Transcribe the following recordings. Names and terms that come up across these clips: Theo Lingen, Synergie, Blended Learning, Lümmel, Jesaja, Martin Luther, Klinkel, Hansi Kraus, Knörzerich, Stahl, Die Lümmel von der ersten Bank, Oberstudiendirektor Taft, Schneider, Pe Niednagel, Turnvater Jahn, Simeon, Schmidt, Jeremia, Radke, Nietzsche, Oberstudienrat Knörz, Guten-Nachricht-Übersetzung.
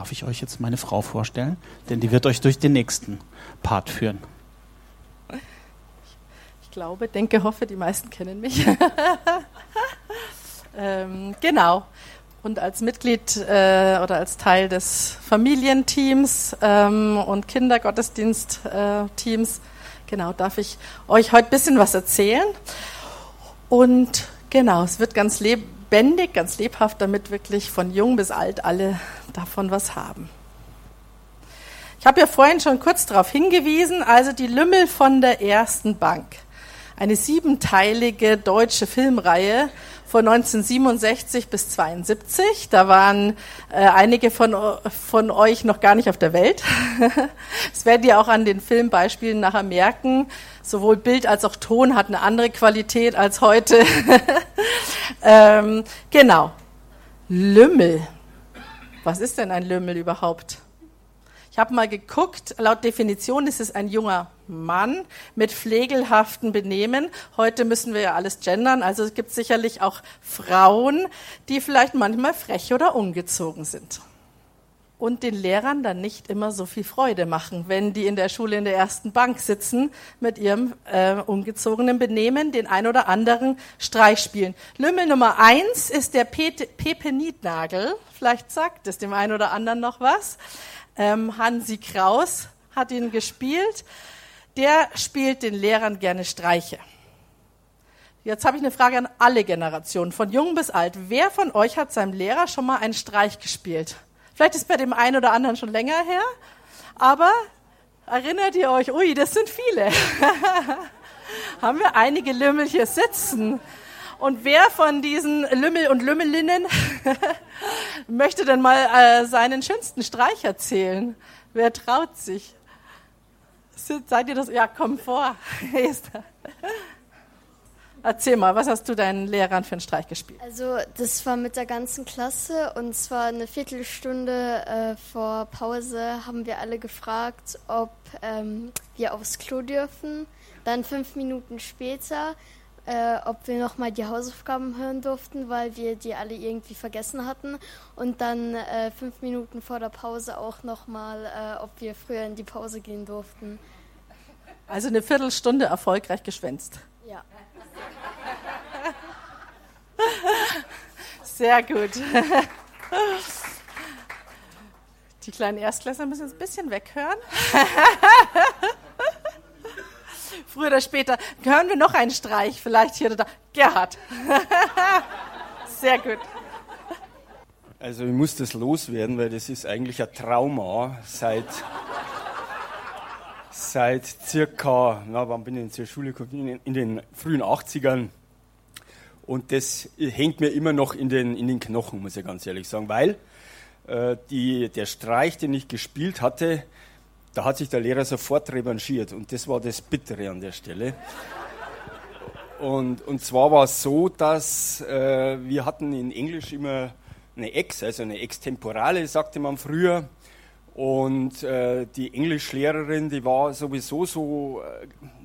darf ich euch jetzt meine Frau vorstellen? Denn die wird euch durch den nächsten Part führen. Ich glaube, denke, hoffe, die meisten kennen mich. Genau. Und als Mitglied oder als Teil des Familienteams und Kindergottesdienstteams, genau, darf ich euch heute ein bisschen was erzählen. Und genau, es wird ganz lebendig, ganz lebhaft, damit wirklich von jung bis alt alle davon was haben. Ich habe ja vorhin schon kurz darauf hingewiesen, also die Lümmel von der ersten Bank. Eine 7-teilige deutsche Filmreihe von 1967 bis 1972. Da waren einige von euch noch gar nicht auf der Welt. Das werdet ihr auch an den Filmbeispielen nachher merken. Sowohl Bild als auch Ton hat eine andere Qualität als heute. Genau. Lümmel. Was ist denn ein Lümmel überhaupt? Ich habe mal geguckt, laut Definition ist es ein junger Mann mit pflegelhaftem Benehmen. Heute müssen wir ja alles gendern, also es gibt sicherlich auch Frauen, die vielleicht manchmal frech oder ungezogen sind. Und den Lehrern dann nicht immer so viel Freude machen, wenn die in der Schule in der ersten Bank sitzen mit ihrem ungezogenen Benehmen, den ein oder anderen Streich spielen. Lümmel Nummer 1 ist der Pe Niednagel, vielleicht sagt es dem einen oder anderen noch was. Hansi Kraus hat ihn gespielt. Der spielt den Lehrern gerne Streiche. Jetzt habe ich eine Frage an alle Generationen, von jung bis alt. Wer von euch hat seinem Lehrer schon mal einen Streich gespielt? Vielleicht ist bei dem einen oder anderen schon länger her, aber erinnert ihr euch, ui, das sind viele. Haben wir einige Lümmel hier sitzen? Und wer von diesen Lümmel und Lümmelinnen möchte denn mal seinen schönsten Streich erzählen? Wer traut sich? Seid ihr das? Ja, komm vor. Erzähl mal, was hast du deinen Lehrern für einen Streich gespielt? Also das war mit der ganzen Klasse und zwar eine Viertelstunde vor Pause haben wir alle gefragt, ob wir aufs Klo dürfen. Dann 5 Minuten später, ob wir nochmal die Hausaufgaben hören durften, weil wir die alle irgendwie vergessen hatten. Und dann 5 Minuten vor der Pause auch nochmal, ob wir früher in die Pause gehen durften. Also eine Viertelstunde erfolgreich geschwänzt. Ja. Sehr gut. Die kleinen Erstklässler müssen jetzt ein bisschen weghören. Früher oder später hören wir noch einen Streich, vielleicht hier oder da. Gerhard. Sehr gut. Also ich muss das loswerden, weil das ist eigentlich ein Trauma seit circa, wann bin ich denn zur Schule gekommen? In den frühen 80ern. Und das hängt mir immer noch in den Knochen, muss ich ganz ehrlich sagen, weil der Streich, den ich gespielt hatte, da hat sich der Lehrer sofort revanchiert und das war das Bittere an der Stelle. Und zwar war es so, dass wir hatten in Englisch immer eine Ex, also eine Extemporale, sagte man früher. Und die Englischlehrerin, die war sowieso so,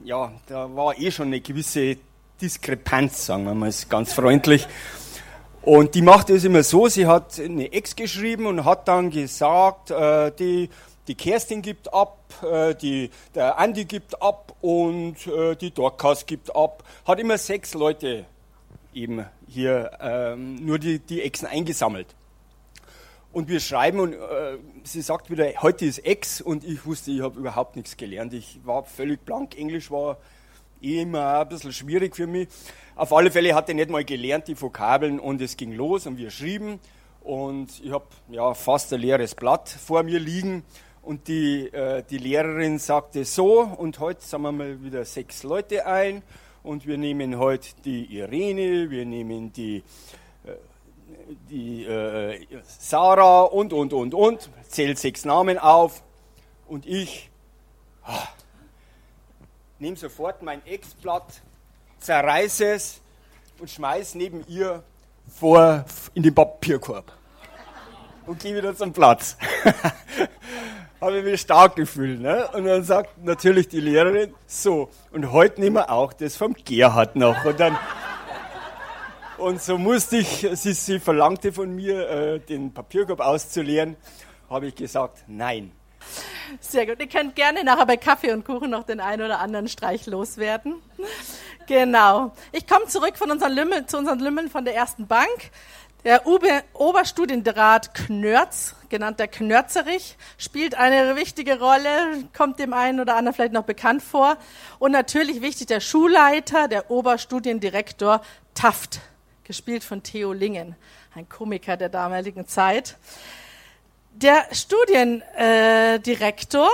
da war eh schon eine gewisse Diskrepanz, sagen wir mal ganz freundlich. Und die machte es immer so, sie hat eine Ex geschrieben und hat dann gesagt, die Kerstin gibt ab, der Andi gibt ab und die Dorkas gibt ab. Hat immer 6 Leute eben hier nur die Exen eingesammelt. Und wir schreiben und sie sagt wieder, heute ist Ex und ich wusste, ich habe überhaupt nichts gelernt. Ich war völlig blank, Englisch war eh immer ein bisschen schwierig für mich. Auf alle Fälle hatte ich nicht mal gelernt, die Vokabeln und es ging los und wir schrieben. Und ich habe fast ein leeres Blatt vor mir liegen. Und die Lehrerin sagte so, und heute sammeln wir mal wieder 6 Leute ein und wir nehmen heute die Irene, wir nehmen die Sarah und. Zählt 6 Namen auf und ich nehme sofort mein Ex-Blatt, zerreiße es und schmeiße neben ihr vor in den Papierkorb und gehe wieder zum Platz. Habe ich mich stark gefühlt, ne? Und dann sagt natürlich die Lehrerin, so, und heute nehmen wir auch das vom Gerhard noch. Und dann und so musste ich, sie verlangte von mir, den Papierkorb auszuleeren. habe ich gesagt, nein. Sehr gut, ihr könnt gerne nachher bei Kaffee und Kuchen noch den einen oder anderen Streich loswerden. Genau. Ich komme zurück von unseren Lümmel, zu unseren Lümmeln von der ersten Bank. Der Oberstudienrat Knörz, genannt der Knörzerich, spielt eine wichtige Rolle, kommt dem einen oder anderen vielleicht noch bekannt vor. Und natürlich wichtig der Schulleiter, der Oberstudiendirektor Taft, gespielt von Theo Lingen, ein Komiker der damaligen Zeit. Der Studiendirektor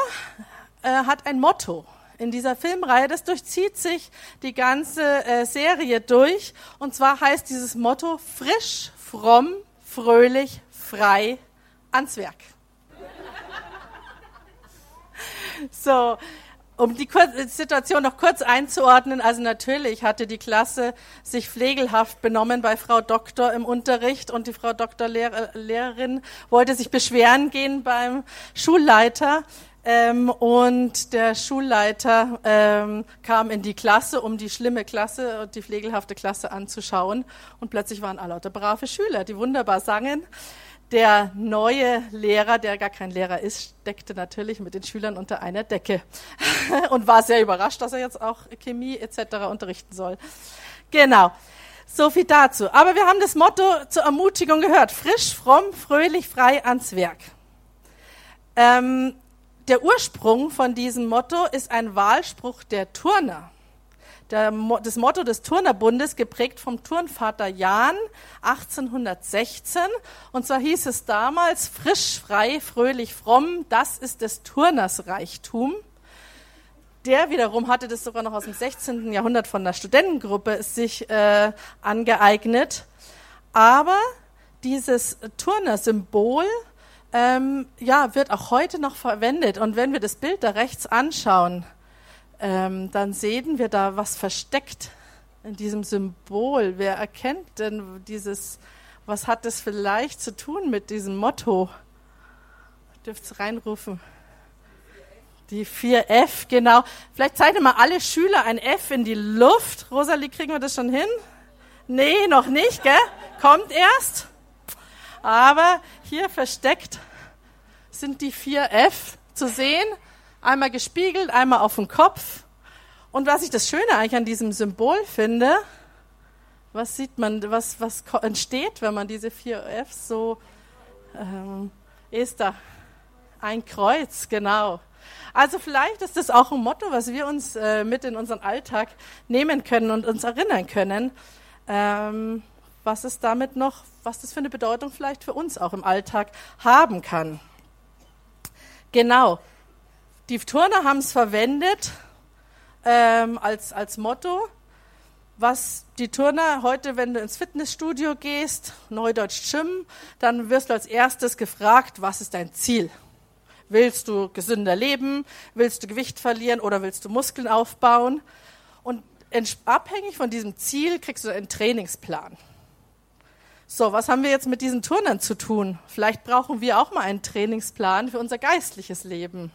hat ein Motto in dieser Filmreihe, das durchzieht sich die ganze Serie durch. Und zwar heißt dieses Motto: frisch, fromm, fröhlich, frei, ans Werk. So, um die Situation noch kurz einzuordnen, also natürlich hatte die Klasse sich pflegelhaft benommen bei Frau Doktor im Unterricht und die Frau Doktor-Lehrerin wollte sich beschweren gehen beim Schulleiter und der Schulleiter kam in die Klasse, um die schlimme Klasse und die pflegelhafte Klasse anzuschauen und plötzlich waren alle lauter brave Schüler, die wunderbar sangen. Der neue Lehrer, der gar kein Lehrer ist, steckte natürlich mit den Schülern unter einer Decke und war sehr überrascht, dass er jetzt auch Chemie etc. unterrichten soll. Genau, so viel dazu. Aber wir haben das Motto zur Ermutigung gehört: frisch, fromm, fröhlich, frei, ans Werk. Der Ursprung von diesem Motto ist ein Wahlspruch der Turner. Das Motto des Turnerbundes, geprägt vom Turnvater Jahn 1816. Und zwar hieß es damals: frisch, frei, fröhlich, fromm, das ist des Turners Reichtum. Der wiederum hatte das sogar noch aus dem 16. Jahrhundert von einer Studentengruppe sich angeeignet. Aber dieses Turnersymbol wird auch heute noch verwendet. Und wenn wir das Bild da rechts anschauen, dann sehen wir da was versteckt in diesem Symbol. Wer erkennt denn dieses, was hat das vielleicht zu tun mit diesem Motto? Dürft ihr reinrufen? Die 4F, genau. Vielleicht zeichnen mal alle Schüler ein F in die Luft. Rosalie, kriegen wir das schon hin? Nee, noch nicht, gell? Kommt erst. Aber hier versteckt sind die 4F zu sehen. Einmal gespiegelt, einmal auf dem Kopf. Und was ich das Schöne eigentlich an diesem Symbol finde, was sieht man, was entsteht, wenn man diese 4Fs so ist da ein Kreuz, genau. Also vielleicht ist das auch ein Motto, was wir uns mit in unseren Alltag nehmen können und uns erinnern können, was das für eine Bedeutung vielleicht für uns auch im Alltag haben kann. Genau. Die Turner haben es verwendet als Motto, was die Turner heute, wenn du ins Fitnessstudio gehst, Neudeutsch Gym, dann wirst du als erstes gefragt, was ist dein Ziel? Willst du gesünder leben? Willst du Gewicht verlieren? Oder willst du Muskeln aufbauen? Und abhängig von diesem Ziel kriegst du einen Trainingsplan. So, was haben wir jetzt mit diesen Turnern zu tun? Vielleicht brauchen wir auch mal einen Trainingsplan für unser geistliches Leben.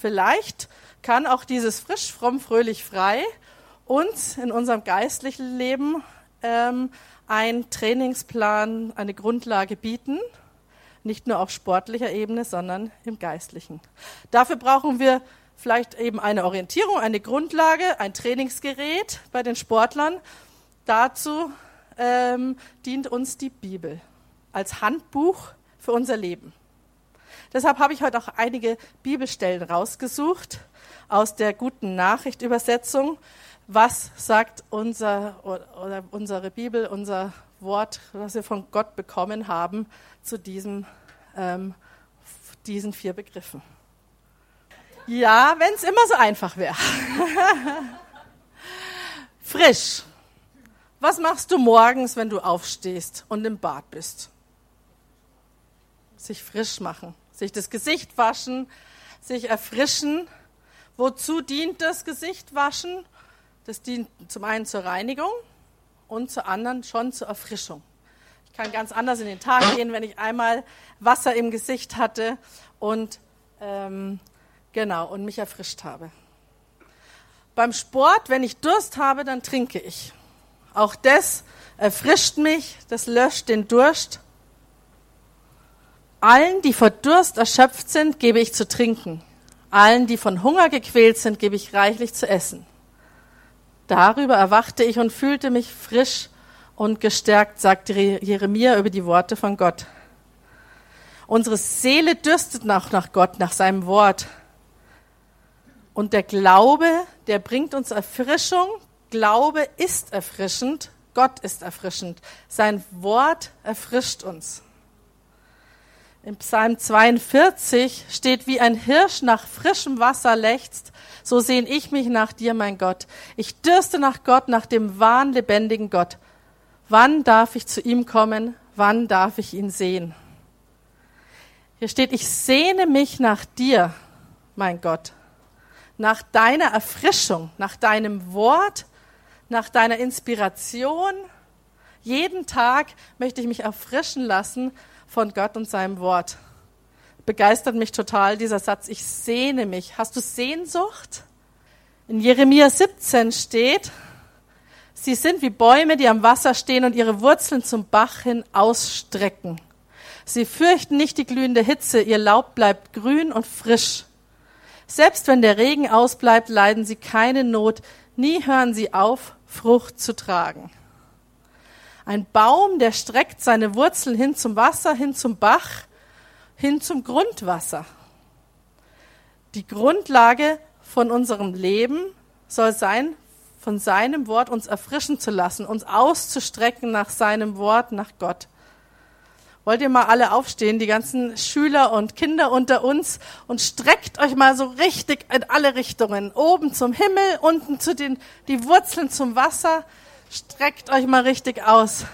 Vielleicht kann auch dieses frisch, fromm, fröhlich, frei uns in unserem geistlichen Leben ein Trainingsplan, eine Grundlage bieten, nicht nur auf sportlicher Ebene, sondern im geistlichen. Dafür brauchen wir vielleicht eben eine Orientierung, eine Grundlage, ein Trainingsgerät bei den Sportlern. Dazu dient uns die Bibel als Handbuch für unser Leben. Deshalb habe ich heute auch einige Bibelstellen rausgesucht aus der Guten-Nachricht-Übersetzung. Was sagt unsere Bibel, unser Wort, was wir von Gott bekommen haben, zu diesen 4 Begriffen? Ja, wenn es immer so einfach wäre. Frisch. Was machst du morgens, wenn du aufstehst und im Bad bist? Sich frisch machen. Sich das Gesicht waschen, sich erfrischen. Wozu dient das Gesicht waschen? Das dient zum einen zur Reinigung und zum anderen schon zur Erfrischung. Ich kann ganz anders in den Tag gehen, wenn ich einmal Wasser im Gesicht hatte und und mich erfrischt habe. Beim Sport, wenn ich Durst habe, dann trinke ich. Auch das erfrischt mich, das löscht den Durst. Allen, die vor Durst erschöpft sind, gebe ich zu trinken. Allen, die von Hunger gequält sind, gebe ich reichlich zu essen. Darüber erwachte ich und fühlte mich frisch und gestärkt, sagt Jeremia über die Worte von Gott. Unsere Seele dürstet nach Gott, nach seinem Wort. Und der Glaube, der bringt uns Erfrischung. Glaube ist erfrischend, Gott ist erfrischend. Sein Wort erfrischt uns. Im Psalm 42 steht, wie ein Hirsch nach frischem Wasser lechzt, so sehne ich mich nach dir, mein Gott. Ich dürste nach Gott, nach dem wahren, lebendigen Gott. Wann darf ich zu ihm kommen? Wann darf ich ihn sehen? Hier steht, ich sehne mich nach dir, mein Gott, nach deiner Erfrischung, nach deinem Wort, nach deiner Inspiration. Jeden Tag möchte ich mich erfrischen lassen von Gott und seinem Wort. Begeistert mich total dieser Satz, ich sehne mich. Hast du Sehnsucht? In Jeremia 17 steht, sie sind wie Bäume, die am Wasser stehen und ihre Wurzeln zum Bach hin ausstrecken. Sie fürchten nicht die glühende Hitze, ihr Laub bleibt grün und frisch. Selbst wenn der Regen ausbleibt, leiden sie keine Not, nie hören sie auf, Frucht zu tragen. Ein Baum, der streckt seine Wurzeln hin zum Wasser, hin zum Bach, hin zum Grundwasser. Die Grundlage von unserem Leben soll sein, von seinem Wort uns erfrischen zu lassen, uns auszustrecken nach seinem Wort, nach Gott. Wollt ihr mal alle aufstehen, die ganzen Schüler und Kinder unter uns, und streckt euch mal so richtig in alle Richtungen, oben zum Himmel, unten zu die Wurzeln zum Wasser. Streckt euch mal richtig aus.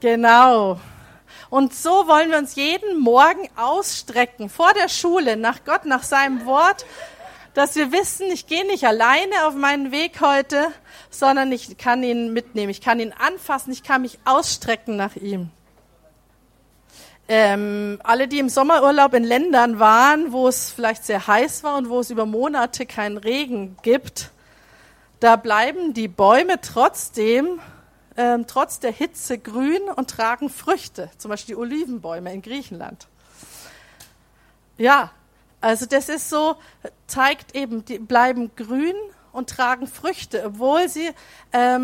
Genau. Und so wollen wir uns jeden Morgen ausstrecken, vor der Schule, nach Gott, nach seinem Wort, dass wir wissen, ich gehe nicht alleine auf meinen Weg heute, sondern ich kann ihn mitnehmen, ich kann ihn anfassen, ich kann mich ausstrecken nach ihm. Alle, die im Sommerurlaub in Ländern waren, wo es vielleicht sehr heiß war und wo es über Monate keinen Regen gibt, da bleiben die Bäume trotzdem, trotz der Hitze grün und tragen Früchte, zum Beispiel die Olivenbäume in Griechenland. Ja, also das ist so, zeigt eben, die bleiben grün und tragen Früchte, obwohl sie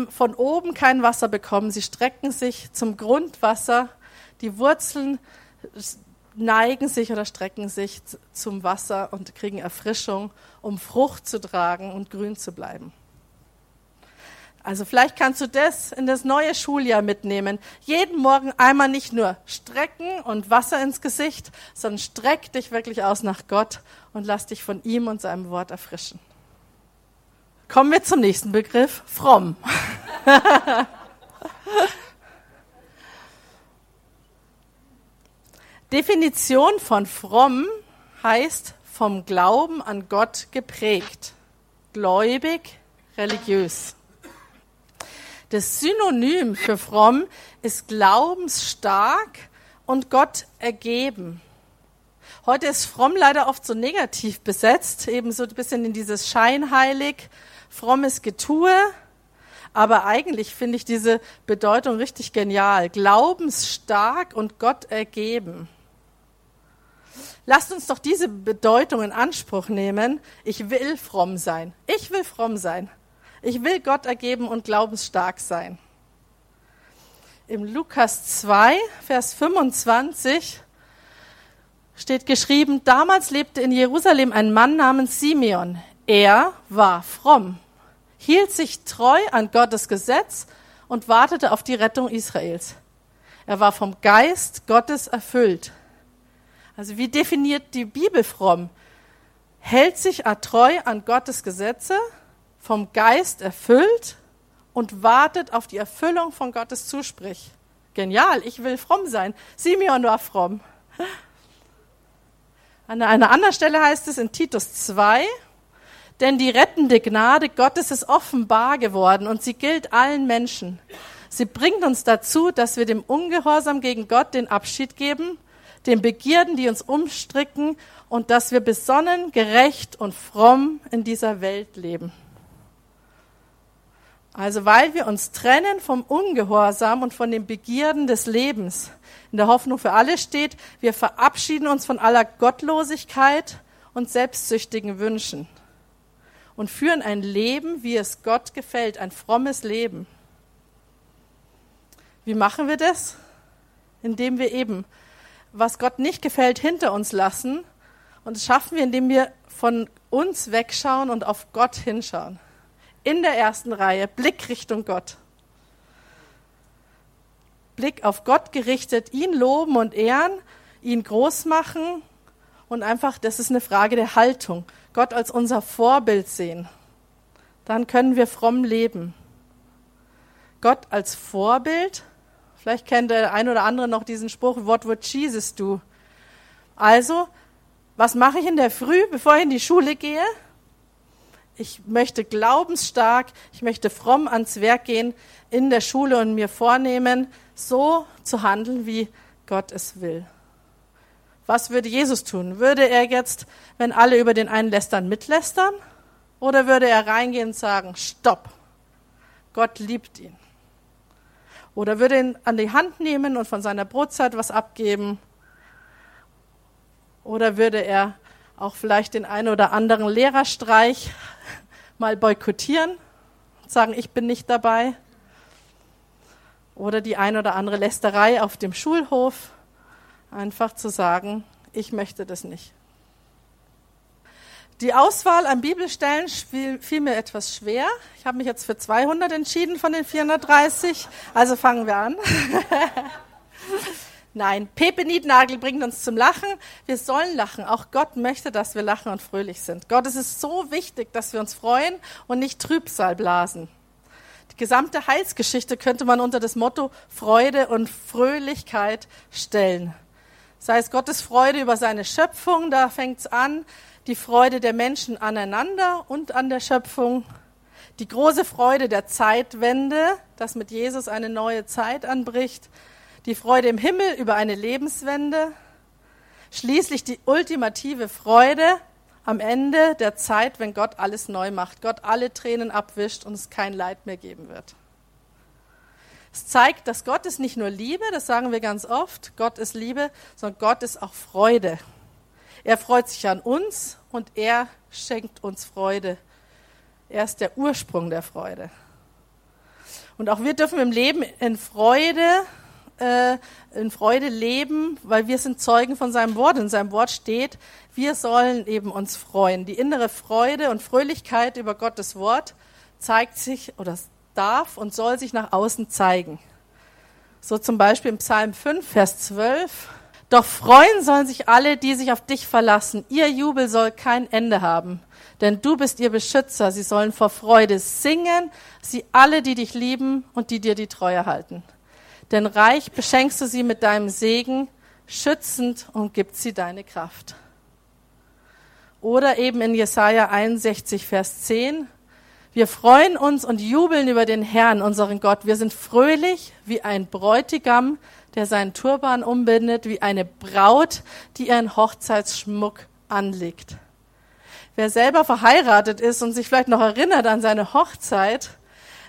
von oben kein Wasser bekommen. Sie strecken sich zum Grundwasser, die Wurzeln neigen sich oder strecken sich zum Wasser und kriegen Erfrischung, um Frucht zu tragen und grün zu bleiben. Also vielleicht kannst du das in das neue Schuljahr mitnehmen. Jeden Morgen einmal nicht nur strecken und Wasser ins Gesicht, sondern streck dich wirklich aus nach Gott und lass dich von ihm und seinem Wort erfrischen. Kommen wir zum nächsten Begriff, fromm. Definition von fromm heißt vom Glauben an Gott geprägt, gläubig, religiös. Das Synonym für fromm ist glaubensstark und Gott ergeben. Heute ist fromm leider oft so negativ besetzt, eben so ein bisschen in dieses scheinheilig, frommes Getue. Aber eigentlich finde ich diese Bedeutung richtig genial. Glaubensstark und Gott ergeben. Lasst uns doch diese Bedeutung in Anspruch nehmen. Ich will fromm sein. Ich will fromm sein. Ich will Gott ergeben und glaubensstark sein. Im Lukas 2, Vers 25 steht geschrieben, damals lebte in Jerusalem ein Mann namens Simeon. Er war fromm, hielt sich treu an Gottes Gesetz und wartete auf die Rettung Israels. Er war vom Geist Gottes erfüllt. Also wie definiert die Bibel fromm? Hält sich treu an Gottes Gesetze, vom Geist erfüllt und wartet auf die Erfüllung von Gottes Zusprich. Genial, ich will fromm sein. Simeon war fromm. An einer anderen Stelle heißt es in Titus 2, denn die rettende Gnade Gottes ist offenbar geworden und sie gilt allen Menschen. Sie bringt uns dazu, dass wir dem Ungehorsam gegen Gott den Abschied geben, den Begierden, die uns umstricken, und dass wir besonnen, gerecht und fromm in dieser Welt leben. Also weil wir uns trennen vom Ungehorsam und von den Begierden des Lebens. In der Hoffnung für alle steht, wir verabschieden uns von aller Gottlosigkeit und selbstsüchtigen Wünschen und führen ein Leben, wie es Gott gefällt, ein frommes Leben. Wie machen wir das? Indem wir eben, was Gott nicht gefällt, hinter uns lassen. Und das schaffen wir, indem wir von uns wegschauen und auf Gott hinschauen. In der ersten Reihe, Blick Richtung Gott. Blick auf Gott gerichtet, ihn loben und ehren, ihn groß machen und einfach, das ist eine Frage der Haltung. Gott als unser Vorbild sehen. Dann können wir fromm leben. Gott als Vorbild, vielleicht kennt der ein oder andere noch diesen Spruch, what would Jesus do? Also, was mache ich in der Früh, bevor ich in die Schule gehe? Ich möchte glaubensstark, ich möchte fromm ans Werk gehen in der Schule und mir vornehmen, so zu handeln, wie Gott es will. Was würde Jesus tun? Würde er jetzt, wenn alle über den einen lästern, mitlästern? Oder würde er reingehen und sagen, stopp, Gott liebt ihn? Oder würde ihn an die Hand nehmen und von seiner Brotzeit was abgeben? Oder würde er auch vielleicht den einen oder anderen Lehrerstreich mal boykottieren und sagen, ich bin nicht dabei? Oder die ein oder andere Lästerei auf dem Schulhof, einfach zu sagen, ich möchte das nicht. Die Auswahl an Bibelstellen fiel mir etwas schwer. Ich habe mich jetzt für 200 entschieden von den 430, also fangen wir an. Nein, Pe Niednagel bringt uns zum Lachen. Wir sollen lachen. Auch Gott möchte, dass wir lachen und fröhlich sind. Gott, es ist so wichtig, dass wir uns freuen und nicht Trübsal blasen. Die gesamte Heilsgeschichte könnte man unter das Motto Freude und Fröhlichkeit stellen. Sei es Gottes Freude über seine Schöpfung, da fängt es an, die Freude der Menschen aneinander und an der Schöpfung, die große Freude der Zeitwende, dass mit Jesus eine neue Zeit anbricht, die Freude im Himmel über eine Lebenswende, schließlich die ultimative Freude am Ende der Zeit, wenn Gott alles neu macht, Gott alle Tränen abwischt und es kein Leid mehr geben wird. Es zeigt, dass Gott ist nicht nur Liebe, das sagen wir ganz oft, Gott ist Liebe, sondern Gott ist auch Freude. Er freut sich an uns und er schenkt uns Freude. Er ist der Ursprung der Freude. Und auch wir dürfen im Leben in Freude leben, weil wir sind Zeugen von seinem Wort. In seinem Wort steht, wir sollen eben uns freuen. Die innere Freude und Fröhlichkeit über Gottes Wort zeigt sich oder darf und soll sich nach außen zeigen. So zum Beispiel im Psalm 5, Vers 12. Doch freuen sollen sich alle, die sich auf dich verlassen. Ihr Jubel soll kein Ende haben, denn du bist ihr Beschützer. Sie sollen vor Freude singen, sie alle, die dich lieben und die dir die Treue halten. Denn reich beschenkst du sie mit deinem Segen, schützend und gibt sie deine Kraft. Oder eben in Jesaja 61, Vers 10. Wir freuen uns und jubeln über den Herrn, unseren Gott. Wir sind fröhlich wie ein Bräutigam, der seinen Turban umbindet, wie eine Braut, die ihren Hochzeitsschmuck anlegt. Wer selber verheiratet ist und sich vielleicht noch erinnert an seine Hochzeit,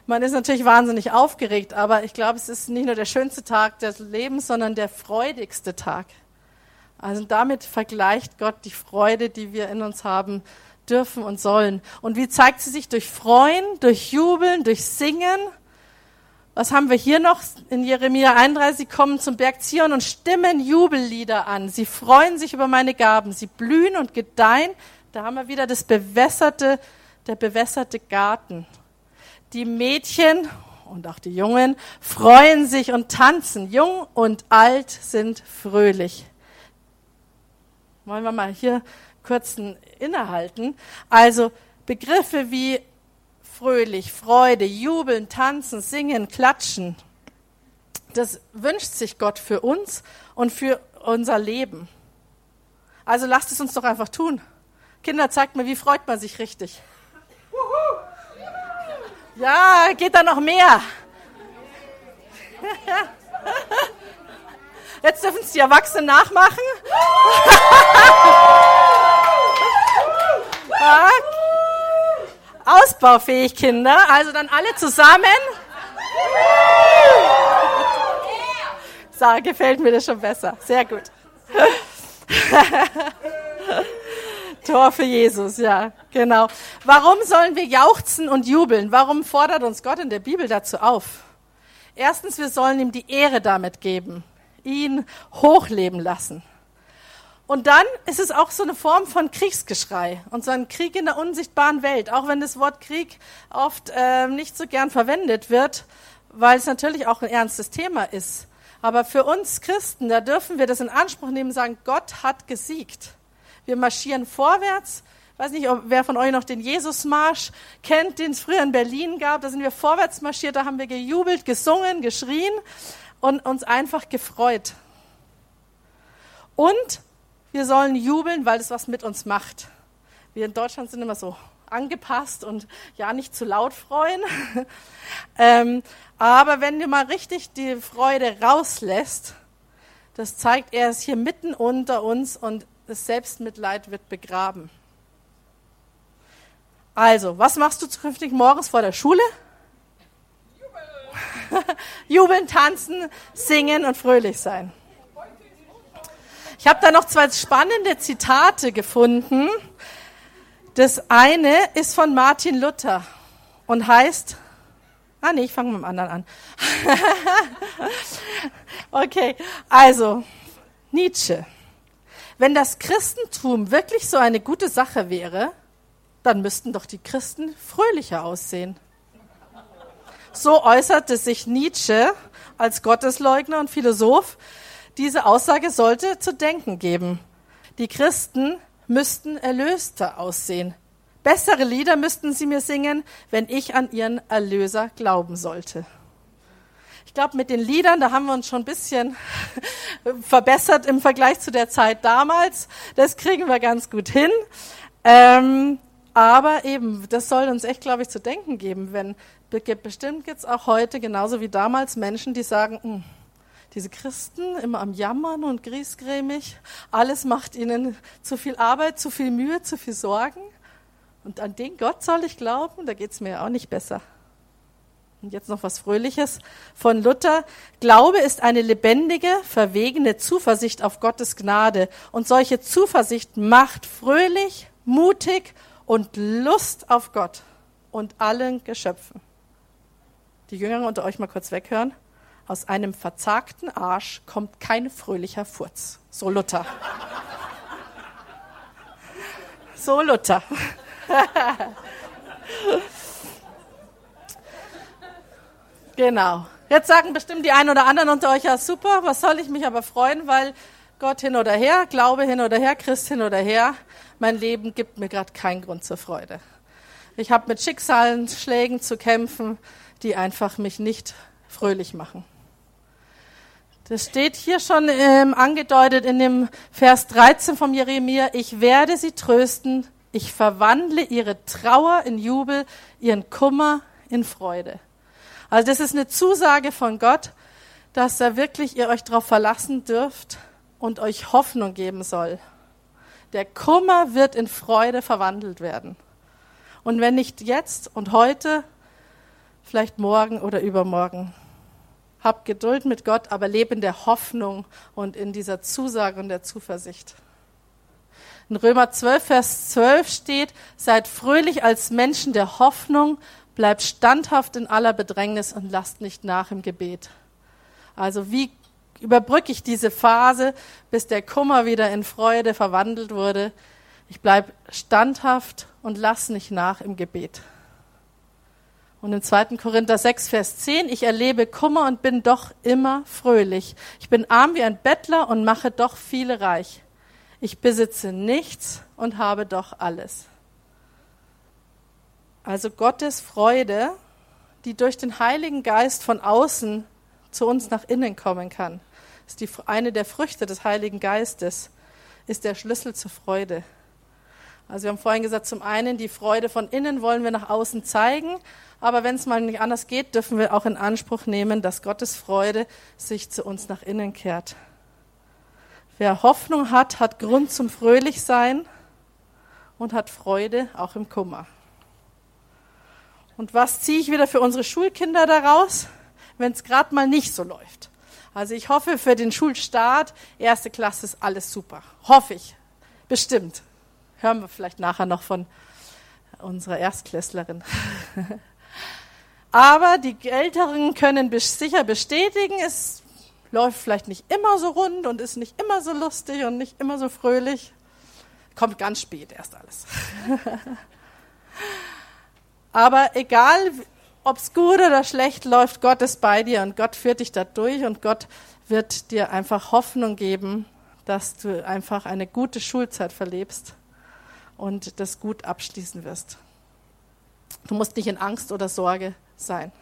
man ist natürlich wahnsinnig aufgeregt, aber ich glaube, es ist nicht nur der schönste Tag des Lebens, sondern der freudigste Tag. Also damit vergleicht Gott die Freude, die wir in uns haben, dürfen und sollen. Und wie zeigt sie sich? Durch Freuen, durch Jubeln, durch Singen. Was haben wir hier noch? In Jeremia 31, sie kommen zum Berg Zion und stimmen Jubellieder an. Sie freuen sich über meine Gaben. Sie blühen und gedeihen. Da haben wir wieder der bewässerte Garten. Die Mädchen und auch die Jungen freuen sich und tanzen. Jung und alt sind fröhlich. Wollen wir mal hier kurz innehalten. Also Begriffe wie fröhlich, Freude, Jubeln, Tanzen, Singen, Klatschen. Das wünscht sich Gott für uns und für unser Leben. Also lasst es uns doch einfach tun. Kinder, zeigt mir, wie freut man sich richtig. Ja, geht da noch mehr? Jetzt dürfen es die Erwachsenen nachmachen. Ausbaufähig, Kinder. Also dann alle zusammen. So, gefällt mir das schon besser. Sehr gut. Tor für Jesus, ja, genau. Warum sollen wir jauchzen und jubeln? Warum fordert uns Gott in der Bibel dazu auf? Erstens, wir sollen ihm die Ehre damit geben, ihn hochleben lassen. Und dann ist es auch so eine Form von Kriegsgeschrei und so ein Krieg in der unsichtbaren Welt, auch wenn das Wort Krieg oft nicht so gern verwendet wird, weil es natürlich auch ein ernstes Thema ist. Aber für uns Christen, da dürfen wir das in Anspruch nehmen und sagen, Gott hat gesiegt. Wir marschieren vorwärts. Ich weiß nicht, wer von euch noch den Jesusmarsch kennt, den es früher in Berlin gab. Da sind wir vorwärts marschiert, da haben wir gejubelt, gesungen, geschrien und uns einfach gefreut. Und wir sollen jubeln, weil es was mit uns macht. Wir in Deutschland sind immer so angepasst und ja, nicht zu laut freuen. Aber wenn du mal richtig die Freude rauslässt, das zeigt, er ist hier mitten unter uns und das Selbstmitleid wird begraben. Also, was machst du zukünftig morgens vor der Schule? Jubeln, jubeln, tanzen, singen und fröhlich sein. Ich habe da noch zwei spannende Zitate gefunden. Das eine ist von Martin Luther und heißt... Ah nee, ich fange mit dem anderen an. Okay, also Nietzsche. Wenn das Christentum wirklich so eine gute Sache wäre, dann müssten doch die Christen fröhlicher aussehen. So äußerte sich Nietzsche als Gottesleugner und Philosoph. Diese Aussage sollte zu denken geben. Die Christen müssten erlöster aussehen. Bessere Lieder müssten sie mir singen, wenn ich an ihren Erlöser glauben sollte. Ich glaube, mit den Liedern, da haben wir uns schon ein bisschen verbessert im Vergleich zu der Zeit damals. Das kriegen wir ganz gut hin. Aber eben, das soll uns echt, glaube ich, zu denken geben. Bestimmt gibt es auch heute, genauso wie damals, Menschen, die sagen, diese Christen immer am Jammern und griesgrämig, alles macht ihnen zu viel Arbeit, zu viel Mühe, zu viel Sorgen. Und an den Gott soll ich glauben, da geht es mir ja auch nicht besser. Und jetzt noch was Fröhliches von Luther. Glaube ist eine lebendige, verwegene Zuversicht auf Gottes Gnade. Und solche Zuversicht macht fröhlich, mutig und Lust auf Gott und allen Geschöpfen. Die Jünger unter euch mal kurz weghören. Aus einem verzagten Arsch kommt kein fröhlicher Furz. So Luther. So Luther. Genau. Jetzt sagen bestimmt die einen oder anderen unter euch, ja super, was soll ich mich aber freuen, weil Gott hin oder her, Glaube hin oder her, Christ hin oder her, mein Leben gibt mir gerade keinen Grund zur Freude. Ich habe mit Schicksalsschlägen zu kämpfen, die einfach mich nicht fröhlich machen. Das steht hier schon angedeutet in dem Vers 13 vom Jeremia. Ich werde sie trösten, ich verwandle ihre Trauer in Jubel, ihren Kummer in Freude. Also das ist eine Zusage von Gott, dass da wirklich ihr euch drauf verlassen dürft und euch Hoffnung geben soll. Der Kummer wird in Freude verwandelt werden. Und wenn nicht jetzt und heute, vielleicht morgen oder übermorgen. Habt Geduld mit Gott, aber lebt in der Hoffnung und in dieser Zusage und der Zuversicht. In Römer 12, Vers 12 steht, seid fröhlich als Menschen der Hoffnung, bleibt standhaft in aller Bedrängnis und lasst nicht nach im Gebet. Also wie überbrücke ich diese Phase, bis der Kummer wieder in Freude verwandelt wurde? Ich bleibe standhaft und lass nicht nach im Gebet. Und in 2. Korinther 6, Vers 10, ich erlebe Kummer und bin doch immer fröhlich. Ich bin arm wie ein Bettler und mache doch viele reich. Ich besitze nichts und habe doch alles. Also Gottes Freude, die durch den Heiligen Geist von außen zu uns nach innen kommen kann, ist eine der Früchte des Heiligen Geistes, ist der Schlüssel zur Freude. Also wir haben vorhin gesagt, zum einen die Freude von innen wollen wir nach außen zeigen, aber wenn es mal nicht anders geht, dürfen wir auch in Anspruch nehmen, dass Gottes Freude sich zu uns nach innen kehrt. Wer Hoffnung hat, hat Grund zum Fröhlichsein und hat Freude auch im Kummer. Und was ziehe ich wieder für unsere Schulkinder daraus, wenn es gerade mal nicht so läuft? Also ich hoffe für den Schulstart, erste Klasse ist alles super. Hoffe ich, bestimmt. Hören wir vielleicht nachher noch von unserer Erstklässlerin. Aber die Älteren können sicher bestätigen, es läuft vielleicht nicht immer so rund und ist nicht immer so lustig und nicht immer so fröhlich. Kommt ganz spät erst alles. Aber egal, ob es gut oder schlecht läuft, Gott ist bei dir und Gott führt dich da durch und Gott wird dir einfach Hoffnung geben, dass du einfach eine gute Schulzeit verlebst und das gut abschließen wirst. Du musst nicht in Angst oder Sorge sein.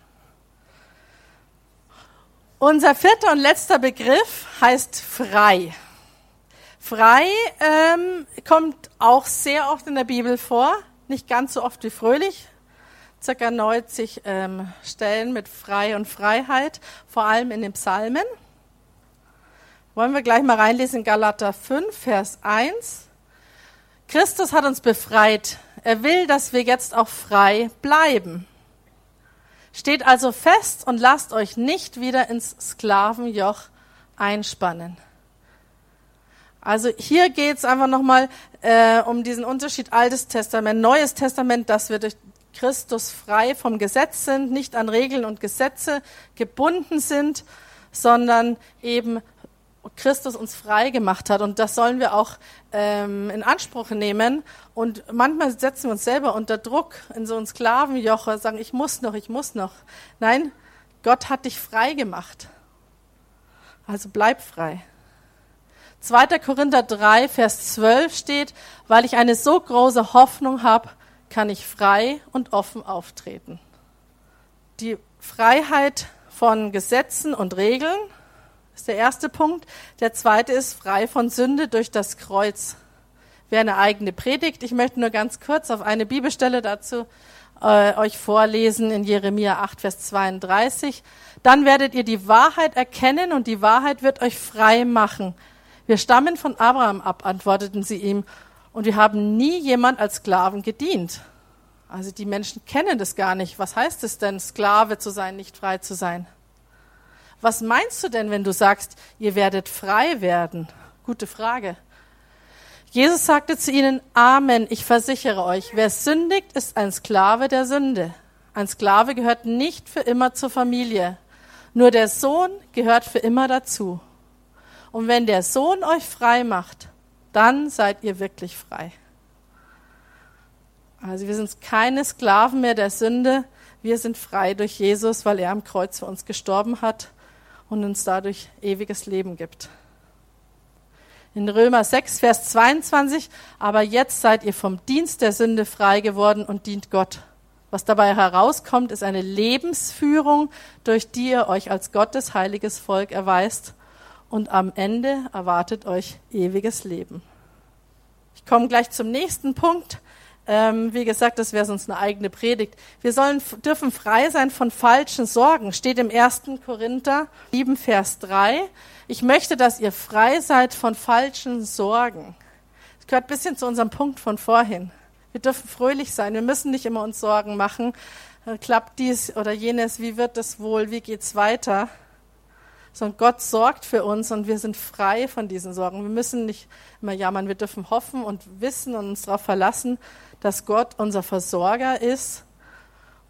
Unser vierter und letzter Begriff heißt frei. Frei kommt auch sehr oft in der Bibel vor, nicht ganz so oft wie fröhlich. Circa 90 Stellen mit frei und Freiheit, vor allem in den Psalmen. Wollen wir gleich mal reinlesen, Galater 5, Vers 1. Christus hat uns befreit. Er will, dass wir jetzt auch frei bleiben. Steht also fest und lasst euch nicht wieder ins Sklavenjoch einspannen. Also hier geht es einfach nochmal um diesen Unterschied Altes Testament, Neues Testament, dass wir durch Christus frei vom Gesetz sind, nicht an Regeln und Gesetze gebunden sind, sondern eben Christus uns frei gemacht hat. Und das sollen wir auch in Anspruch nehmen. Und manchmal setzen wir uns selber unter Druck in so ein Sklavenjoch und sagen, ich muss noch. Nein, Gott hat dich frei gemacht. Also bleib frei. 2. Korinther 3, Vers 12 steht, weil ich eine so große Hoffnung habe, kann ich frei und offen auftreten. Die Freiheit von Gesetzen und Regeln ist der erste Punkt. Der zweite ist frei von Sünde durch das Kreuz. Wäre eine eigene Predigt. Ich möchte nur ganz kurz auf eine Bibelstelle dazu euch vorlesen in Jeremia 8, Vers 32. Dann werdet ihr die Wahrheit erkennen und die Wahrheit wird euch frei machen. Wir stammen von Abraham ab, antworteten sie ihm. Und wir haben nie jemand als Sklaven gedient. Also die Menschen kennen das gar nicht. Was heißt es denn, Sklave zu sein, nicht frei zu sein? Was meinst du denn, wenn du sagst, ihr werdet frei werden? Gute Frage. Jesus sagte zu ihnen, Amen, ich versichere euch, wer sündigt, ist ein Sklave der Sünde. Ein Sklave gehört nicht für immer zur Familie. Nur der Sohn gehört für immer dazu. Und wenn der Sohn euch frei macht, dann seid ihr wirklich frei. Also wir sind keine Sklaven mehr der Sünde. Wir sind frei durch Jesus, weil er am Kreuz für uns gestorben hat und uns dadurch ewiges Leben gibt. In Römer 6, Vers 22, aber jetzt seid ihr vom Dienst der Sünde frei geworden und dient Gott. Was dabei herauskommt, ist eine Lebensführung, durch die ihr euch als Gottes heiliges Volk erweist. Und am Ende erwartet euch ewiges Leben. Ich komme gleich zum nächsten Punkt. Wie gesagt, das wäre sonst eine eigene Predigt. Wir dürfen frei sein von falschen Sorgen, steht im 1. Korinther 7, Vers 3. Ich möchte, dass ihr frei seid von falschen Sorgen. Das gehört ein bisschen zu unserem Punkt von vorhin. Wir dürfen fröhlich sein, wir müssen nicht immer uns Sorgen machen. Klappt dies oder jenes, wie wird es wohl, wie geht's weiter? Sondern Gott sorgt für uns und wir sind frei von diesen Sorgen. Wir müssen nicht immer jammern, wir dürfen hoffen und wissen und uns darauf verlassen, dass Gott unser Versorger ist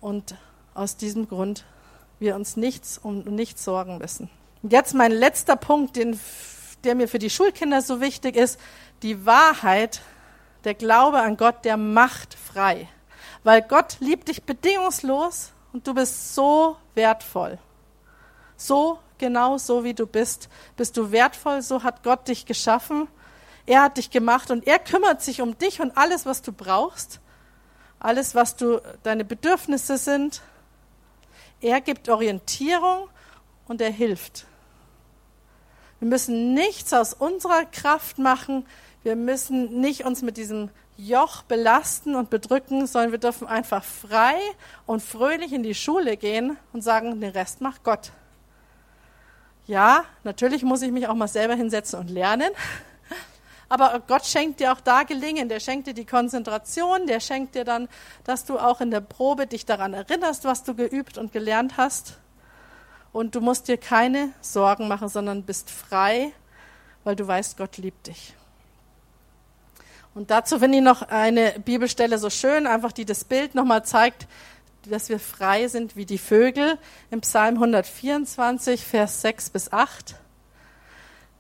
und aus diesem Grund wir uns um nichts sorgen müssen. Und jetzt mein letzter Punkt, der mir für die Schulkinder so wichtig ist, die Wahrheit, der Glaube an Gott, der macht frei. Weil Gott liebt dich bedingungslos und du bist so wertvoll. Genau so wie du bist, bist du wertvoll, so hat Gott dich geschaffen, er hat dich gemacht und er kümmert sich um dich und alles, was du brauchst, alles, was du deine Bedürfnisse sind. Er gibt Orientierung und er hilft. Wir müssen nichts aus unserer Kraft machen, wir müssen nicht uns mit diesem Joch belasten und bedrücken, sondern wir dürfen einfach frei und fröhlich in die Schule gehen und sagen, den Rest macht Gott. Ja, natürlich muss ich mich auch mal selber hinsetzen und lernen, aber Gott schenkt dir auch da Gelingen, der schenkt dir die Konzentration, der schenkt dir dann, dass du auch in der Probe dich daran erinnerst, was du geübt und gelernt hast. Und du musst dir keine Sorgen machen, sondern bist frei, weil du weißt, Gott liebt dich. Und dazu finde ich noch eine Bibelstelle so schön, einfach die das Bild nochmal zeigt, dass wir frei sind wie die Vögel. Im Psalm 124, Vers 6 bis 8.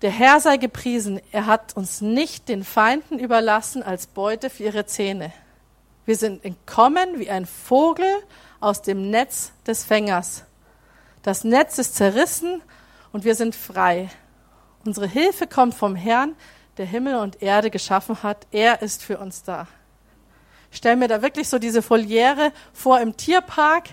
Der Herr sei gepriesen, er hat uns nicht den Feinden überlassen als Beute für ihre Zähne. Wir sind entkommen wie ein Vogel aus dem Netz des Fängers. Das Netz ist zerrissen und wir sind frei. Unsere Hilfe kommt vom Herrn, der Himmel und Erde geschaffen hat. Er ist für uns da. Ich stelle mir da wirklich so diese Voliere vor im Tierpark,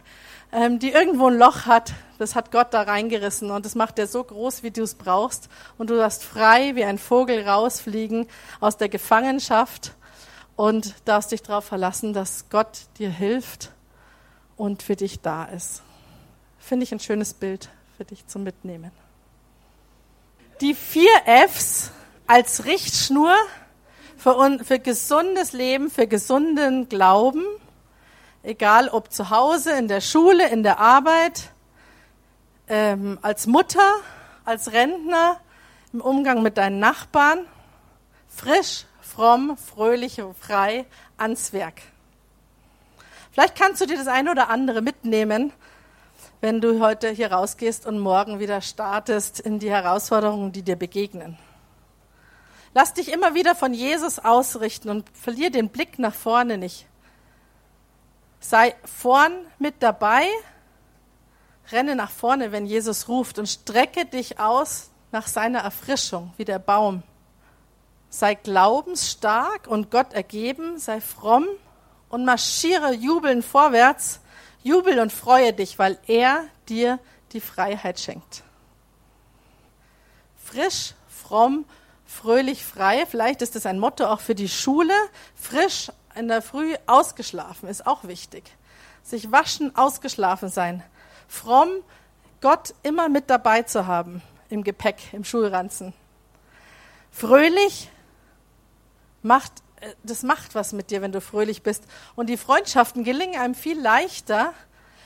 die irgendwo ein Loch hat. Das hat Gott da reingerissen und das macht er so groß, wie du es brauchst. Und du darfst frei wie ein Vogel rausfliegen aus der Gefangenschaft und darfst dich darauf verlassen, dass Gott dir hilft und für dich da ist. Finde ich ein schönes Bild für dich zum Mitnehmen. Die 4 F's als Richtschnur für gesundes Leben, für gesunden Glauben, egal ob zu Hause, in der Schule, in der Arbeit, als Mutter, als Rentner, im Umgang mit deinen Nachbarn, frisch, fromm, fröhlich und frei ans Werk. Vielleicht kannst du dir das eine oder andere mitnehmen, wenn du heute hier rausgehst und morgen wieder startest in die Herausforderungen, die dir begegnen. Lass dich immer wieder von Jesus ausrichten und verlier den Blick nach vorne nicht. Sei vorn mit dabei, renne nach vorne, wenn Jesus ruft und strecke dich aus nach seiner Erfrischung, wie der Baum. Sei glaubensstark und Gott ergeben, sei fromm und marschiere jubelnd vorwärts. Jubel und freue dich, weil er dir die Freiheit schenkt. Frisch, fromm, fröhlich, frei, vielleicht ist das ein Motto auch für die Schule. Frisch in der Früh ausgeschlafen ist auch wichtig. Sich waschen, ausgeschlafen sein. Fromm, Gott immer mit dabei zu haben im Gepäck, im Schulranzen. Fröhlich, das macht was mit dir, wenn du fröhlich bist. Und die Freundschaften gelingen einem viel leichter,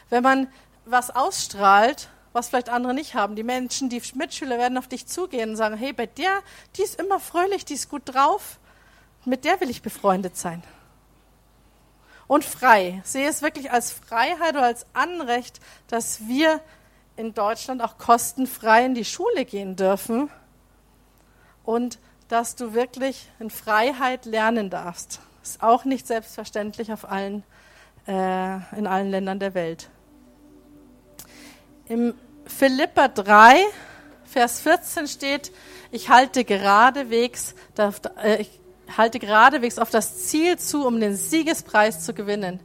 wenn man was ausstrahlt, was vielleicht andere nicht haben. Die Menschen, die Mitschüler werden auf dich zugehen und sagen, hey, bei der, die ist immer fröhlich, die ist gut drauf, mit der will ich befreundet sein. Und frei, sehe es wirklich als Freiheit oder als Anrecht, dass wir in Deutschland auch kostenfrei in die Schule gehen dürfen und dass du wirklich in Freiheit lernen darfst. Ist auch nicht selbstverständlich in allen Ländern der Welt. Im Philipper 3, Vers 14 steht, ich halte geradewegs auf das Ziel zu, um den Siegespreis zu gewinnen.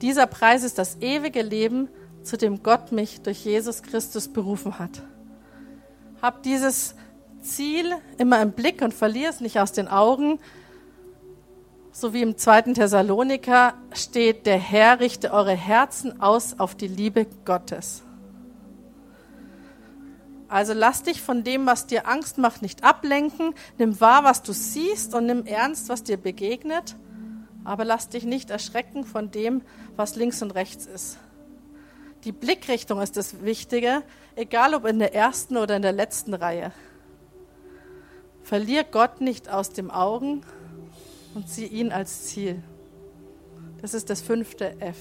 Dieser Preis ist das ewige Leben, zu dem Gott mich durch Jesus Christus berufen hat. Hab dieses Ziel immer im Blick und verlier es nicht aus den Augen. So wie im 2. Thessaloniker steht, der Herr richte eure Herzen aus auf die Liebe Gottes. Also lass dich von dem, was dir Angst macht, nicht ablenken. Nimm wahr, was du siehst und nimm ernst, was dir begegnet. Aber lass dich nicht erschrecken von dem, was links und rechts ist. Die Blickrichtung ist das Wichtige, egal ob in der ersten oder in der letzten Reihe. Verlier Gott nicht aus den Augen und sieh ihn als Ziel. Das ist das 5. F.